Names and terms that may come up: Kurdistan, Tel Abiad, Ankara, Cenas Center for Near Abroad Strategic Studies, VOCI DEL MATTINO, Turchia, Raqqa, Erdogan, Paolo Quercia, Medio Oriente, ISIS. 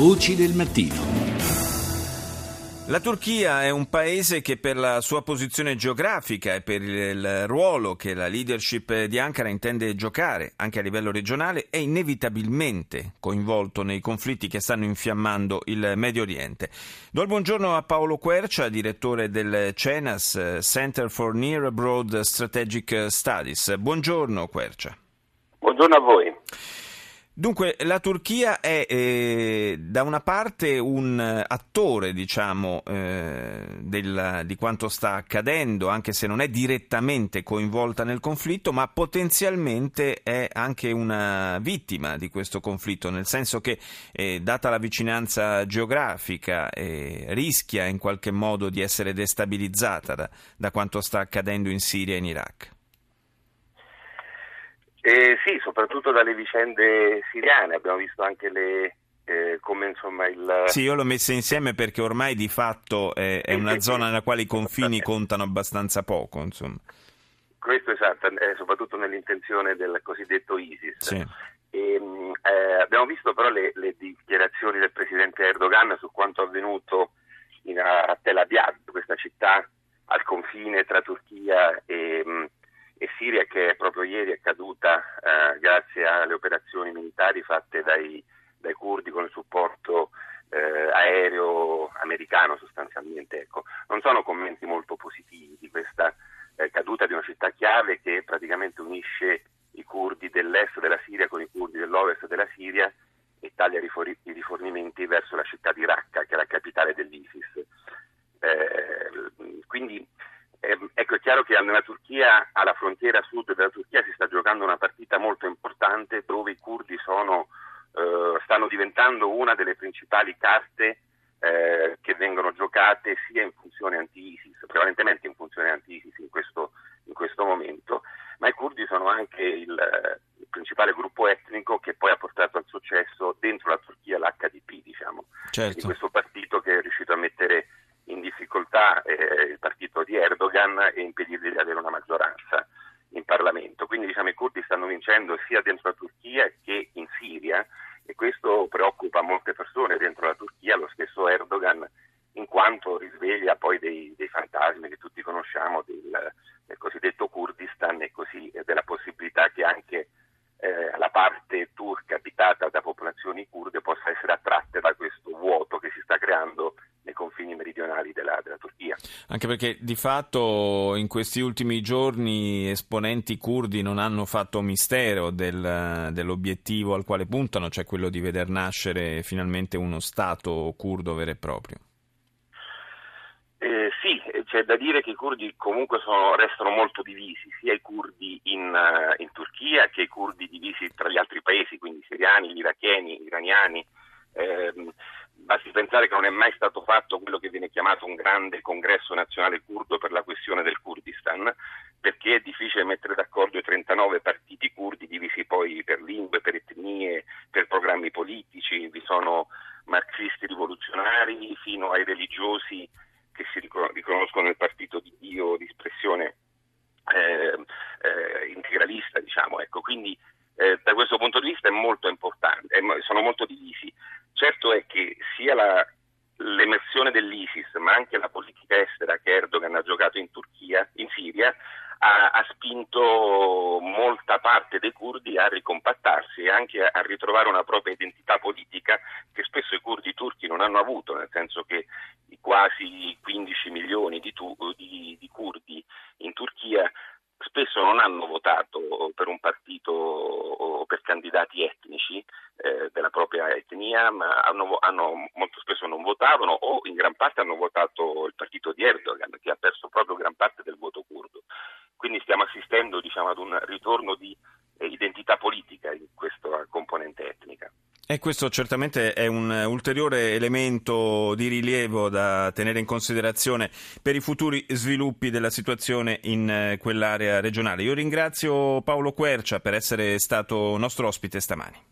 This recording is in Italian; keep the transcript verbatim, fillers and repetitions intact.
Voci del mattino. La Turchia è un paese che per la sua posizione geografica e per il ruolo che la leadership di Ankara intende giocare anche a livello regionale è inevitabilmente coinvolto nei conflitti che stanno infiammando il Medio Oriente. Do il buongiorno a Paolo Quercia, direttore del Cenas Center for Near Abroad Strategic Studies. Buongiorno Quercia. Buongiorno a voi. Dunque, la Turchia è eh, da una parte un attore, diciamo, eh, del, di quanto sta accadendo, anche se non è direttamente coinvolta nel conflitto, ma potenzialmente è anche una vittima di questo conflitto, nel senso che, eh, data la vicinanza geografica, eh, rischia in qualche modo di essere destabilizzata da, da quanto sta accadendo in Siria e in Iraq. Eh, sì, soprattutto dalle vicende siriane, abbiamo visto anche le, eh, come insomma il... Sì, io l'ho messa insieme perché ormai di fatto è, è una zona nella quale i confini contano abbastanza poco, insomma. Questo esatto, eh, soprattutto nell'intenzione del cosiddetto ISIS. Sì. E, eh, abbiamo visto però le, le dichiarazioni del presidente Erdogan su quanto avvenuto in, a Tel Abiad, questa città al confine tra Turchia e... e Siria, che proprio ieri è caduta eh, grazie alle operazioni militari fatte dai, dai curdi con il supporto eh, aereo americano sostanzialmente. Ecco, non sono commenti molto positivi di questa eh, caduta di una città chiave che praticamente unisce i curdi dell'est della Siria con i curdi dell'ovest della Siria e taglia i rifornimenti verso la città di Raqqa, che è la capitale dell'ISIS. Eh, quindi Ecco, è chiaro che nella Turchia, alla frontiera sud della Turchia, si sta giocando una partita molto importante dove i curdi sono, eh, stanno diventando una delle principali carte eh, che vengono giocate sia in funzione anti-ISIS, prevalentemente in funzione anti-ISIS in questo, in questo momento, ma i curdi sono anche il, il principale gruppo etnico che poi ha portato al successo dentro la Turchia l'H D P, diciamo, certo. Di questo partito che è riuscito a mettere in difficoltà eh, il partito di Erdogan e impedirgli di avere una maggioranza in Parlamento. Quindi diciamo i curdi stanno vincendo sia dentro la Turchia che in Siria e questo preoccupa molte persone dentro la Turchia, lo stesso Erdogan, in quanto risveglia poi dei, dei fantasmi che tutti conosciamo del, del cosiddetto Kurdistan e così e della possibilità che anche eh, la parte turca abitata da popolazioni curde possa essere attratta da questo vuoto che si sta creando nei confini meridionali della, della Turchia. Anche perché di fatto in questi ultimi giorni esponenti curdi non hanno fatto mistero del, dell'obiettivo al quale puntano, cioè quello di veder nascere finalmente uno Stato curdo vero e proprio. Eh, sì, c'è da dire che i curdi comunque sono, restano molto divisi, sia i curdi in, in Turchia che i curdi divisi tra gli altri paesi, quindi i siriani, gli iracheni, gli iraniani. Ehm, Basti pensare che non è mai stato fatto quello che viene chiamato un grande congresso nazionale curdo per la questione del Kurdistan, perché è difficile mettere d'accordo i trentanove partiti curdi divisi poi per lingue, per etnie, per programmi politici. Vi sono marxisti rivoluzionari fino ai religiosi che si riconoscono il partito di Dio di espressione eh, eh, integralista, diciamo. Ecco, quindi eh, da questo punto di vista è molto importante, è, sono molto divisi. Certo è che sia la, l'emersione dell'ISIS, ma anche la politica estera che Erdogan ha giocato in Turchia, in Siria, ha, ha spinto molta parte dei curdi a ricompattarsi e anche a, a ritrovare una propria identità politica che spesso i curdi turchi non hanno avuto, nel senso che i quasi quindici milioni di, tu, di, di curdi in Turchia spesso non hanno votato per un partito o per candidati etnici eh, della propria etnia, ma hanno, hanno, molto spesso non votavano o in gran parte hanno votato il partito di Erdogan, che ha perso proprio gran parte del voto curdo. Quindi stiamo assistendo, diciamo, ad un ritorno di eh, identità politica in questa componente etnica. E questo certamente è un ulteriore elemento di rilievo da tenere in considerazione per i futuri sviluppi della situazione in quell'area regionale. Io ringrazio Paolo Quercia per essere stato nostro ospite stamani.